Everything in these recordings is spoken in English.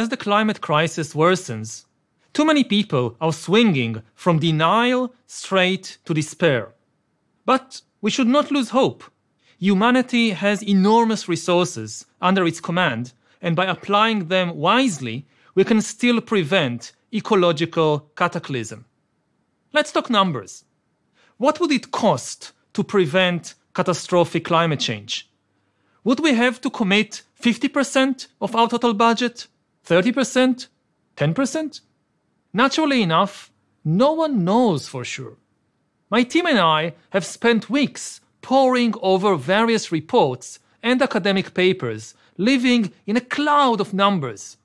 as the climate crisis worsens. Too many people are swinging from denial straight to despair. But we should not lose hope. Humanity has enormous resources under its command, and by applying them wisely, we can still prevent ecological cataclysm. Let's talk numbers. What would it cost to prevent catastrophic climate change? Would we have to commit 50% of our total budget? 30%? 10%? Naturally enough, no one knows for sure. My team and I have spent weeks poring over various reports and academic papers, living in a cloud of numbers.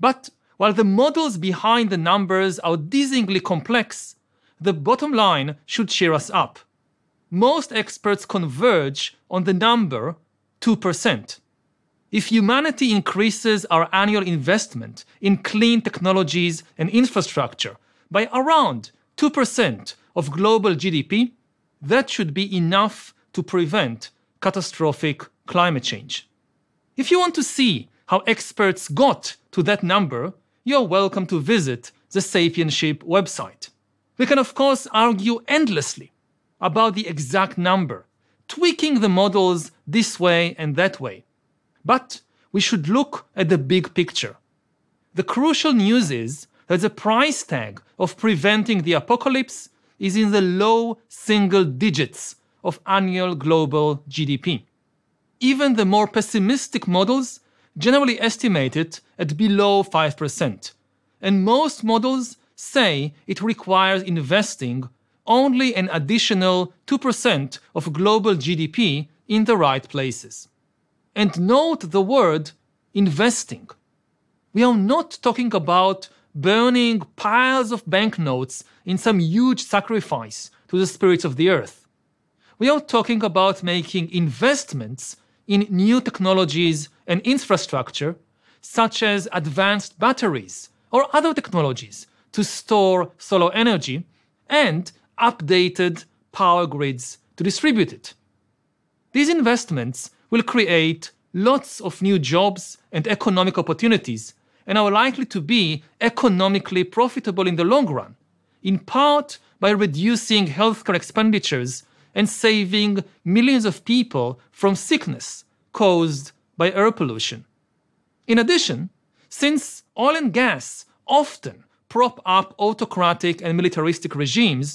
But while the models behind the numbers are dizzyingly complex, the bottom line should cheer us up. Most experts converge on the number 2%. If humanity increases our annual investment in clean technologies and infrastructure by around 2% of global GDP, that should be enough to prevent catastrophic climate change. If you want to see how experts got to that number, you're welcome to visit the Sapienship website. We can of course argue endlessly about the exact number, tweaking the models this way and that way. But we should look at the big picture. The crucial news is that the price tag of preventing the apocalypse is in the low single digits of annual global GDP. Even the more pessimistic models generally estimate it at below 5%, and most models say it requires investing only an additional 2% of global GDP in the right places. And note the word investing. We are not talking about burning piles of banknotes in some huge sacrifice to the spirits of the earth. We are talking about making investments in new technologies and infrastructure, such as advanced batteries or other technologies to store solar energy, and updated power grids to distribute it. These investments will create lots of new jobs and economic opportunities, and are likely to be economically profitable in the long run, in part by reducing healthcare expenditures and saving millions of people from sickness caused by air pollution. In addition, since oil and gas often prop up autocratic and militaristic regimes,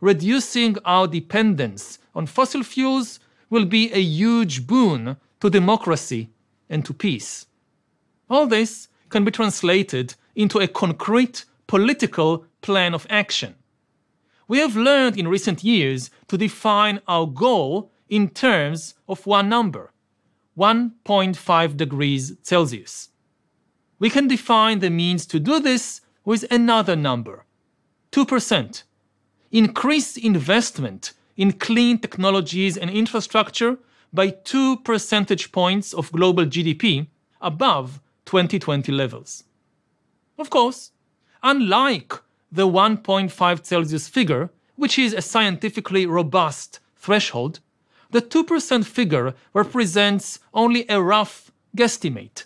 reducing our dependence on fossil fuels will be a huge boon to democracy and to peace. All this can be translated into a concrete political plan of action. We have learned in recent years to define our goal in terms of one number, 1.5 degrees Celsius. We can define the means to do this with another number, 2%. Increase investment in clean technologies and infrastructure by 2 percentage points of global GDP above 2020 levels. Of course, unlike the 1.5 Celsius figure, which is a scientifically robust threshold, the 2% figure represents only a rough guesstimate.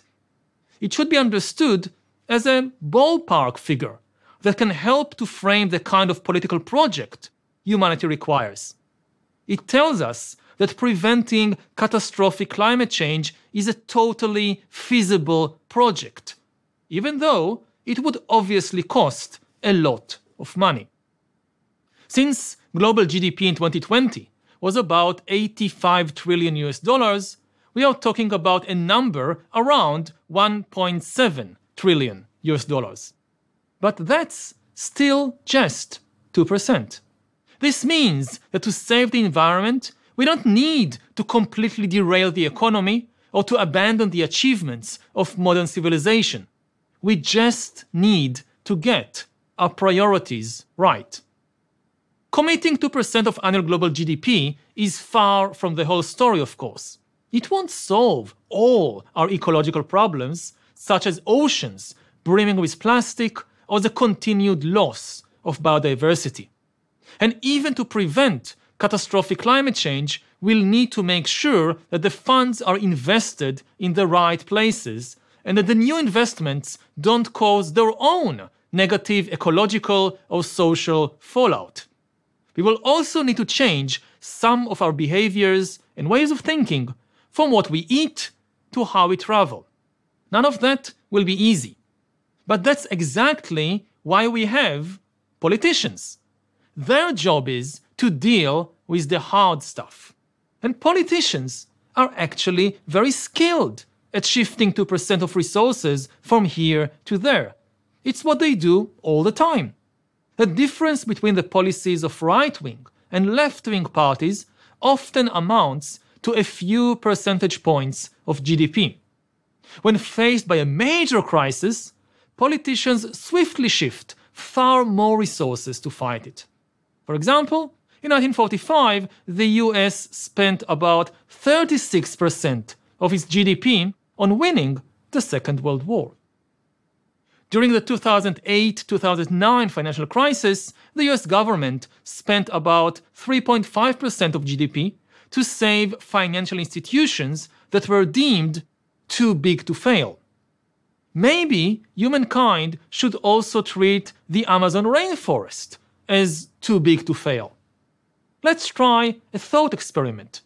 It should be understood as a ballpark figure that can help to frame the kind of political project humanity requires. It tells us that preventing catastrophic climate change is a totally feasible project, even though it would obviously cost a lot of money. Since global GDP in 2020 was about $85 trillion, we are talking about a number around $1.7 trillion. But that's still just 2%. This means that to save the environment, we don't need to completely derail the economy or to abandon the achievements of modern civilization. We just need to get our priorities right. Committing 2% of annual global GDP is far from the whole story, of course. It won't solve all our ecological problems, such as oceans brimming with plastic or the continued loss of biodiversity. And even to prevent catastrophic climate change, we'll need to make sure that the funds are invested in the right places and that the new investments don't cause their own negative ecological or social fallout. We will also need to change some of our behaviors and ways of thinking, from what we eat to how we travel. None of that will be easy. But that's exactly why we have politicians. Their job is to deal with the hard stuff. And politicians are actually very skilled at shifting 2% of resources from here to there. It's what they do all the time. The difference between the policies of right-wing and left-wing parties often amounts to a few percentage points of GDP. When faced by a major crisis, politicians swiftly shift far more resources to fight it. For example, in 1945, the US spent about 36% of its GDP on winning the Second World War. During the 2008-2009 financial crisis, the US government spent about 3.5% of GDP to save financial institutions that were deemed too big to fail. Maybe humankind should also treat the Amazon rainforest as too big to fail. Let's try a thought experiment.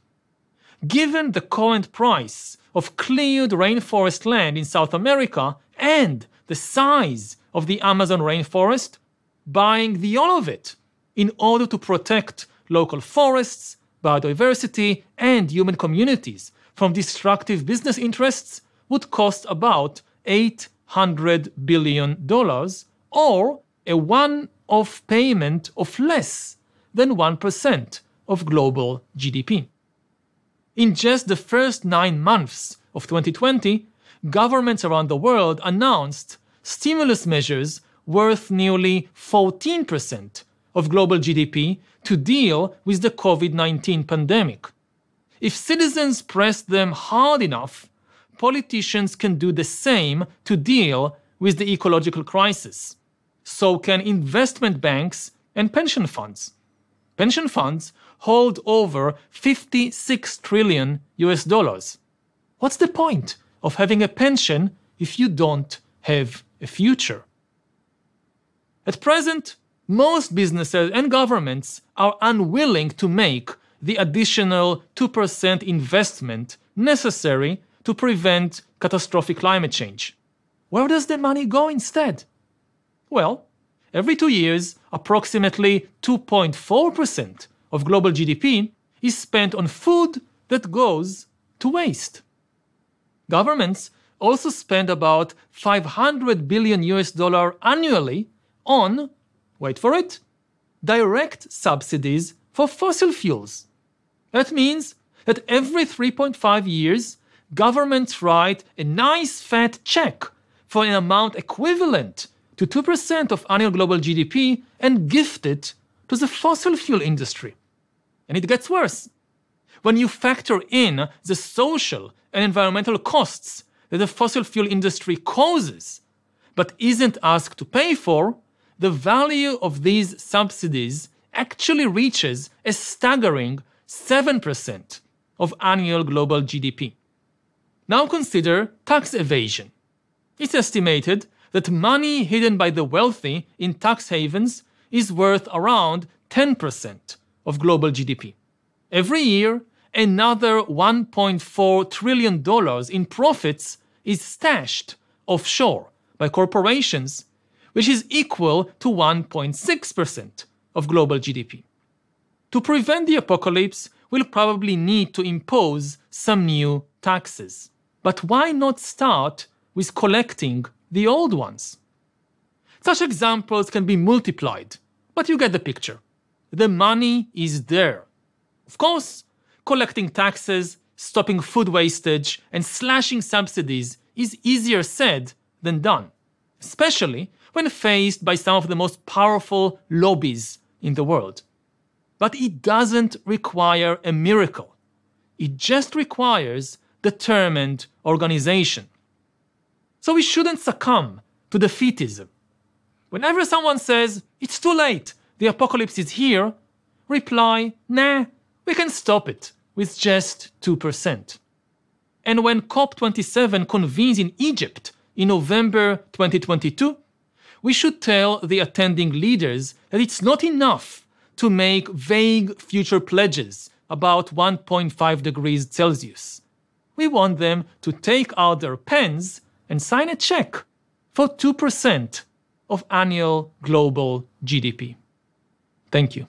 Given the current price of cleared rainforest land in South America and the size of the Amazon rainforest, buying the all of it in order to protect local forests, biodiversity, and human communities from destructive business interests would cost about $800 billion, or a one-off payment of less than 1% of global GDP. In just the first 9 months of 2020, governments around the world announced stimulus measures worth nearly 14% of global GDP to deal with the COVID-19 pandemic. If citizens press them hard enough, politicians can do the same to deal with the ecological crisis. So can investment banks and pension funds. Pension funds hold over $56 trillion. What's the point of having a pension if you don't have a future? At present, most businesses and governments are unwilling to make the additional 2% investment necessary to prevent catastrophic climate change. Where does the money go instead? Well, every 2 years, approximately 2.4% of global GDP is spent on food that goes to waste. Governments also spend about $500 billion annually on, wait for it, direct subsidies for fossil fuels. That means that every 3.5 years, governments write a nice fat check for an amount equivalent to 2% of annual global GDP and gift it to the fossil fuel industry. And it gets worse. When you factor in the social and environmental costs that the fossil fuel industry causes, but isn't asked to pay for, the value of these subsidies actually reaches a staggering 7% of annual global GDP. Now consider tax evasion. It's estimated that money hidden by the wealthy in tax havens is worth around 10% of global GDP. Every year, another $1.4 trillion in profits is stashed offshore by corporations, which is equal to 1.6% of global GDP. To prevent the apocalypse, we'll probably need to impose some new taxes. But why not start with collecting the old ones? Such examples can be multiplied, but you get the picture. The money is there. Of course, collecting taxes, stopping food wastage, and slashing subsidies is easier said than done, especially when faced by some of the most powerful lobbies in the world. But it doesn't require a miracle. It just requires determined organization. So we shouldn't succumb to defeatism. Whenever someone says, "It's too late, the apocalypse is here," reply, "Nah, we can stop it with just 2%. And when COP27 convenes in Egypt in November 2022, we should tell the attending leaders that it's not enough to make vague future pledges about 1.5 degrees Celsius. We want them to take out their pens and sign a check for 2% of annual global GDP. Thank you.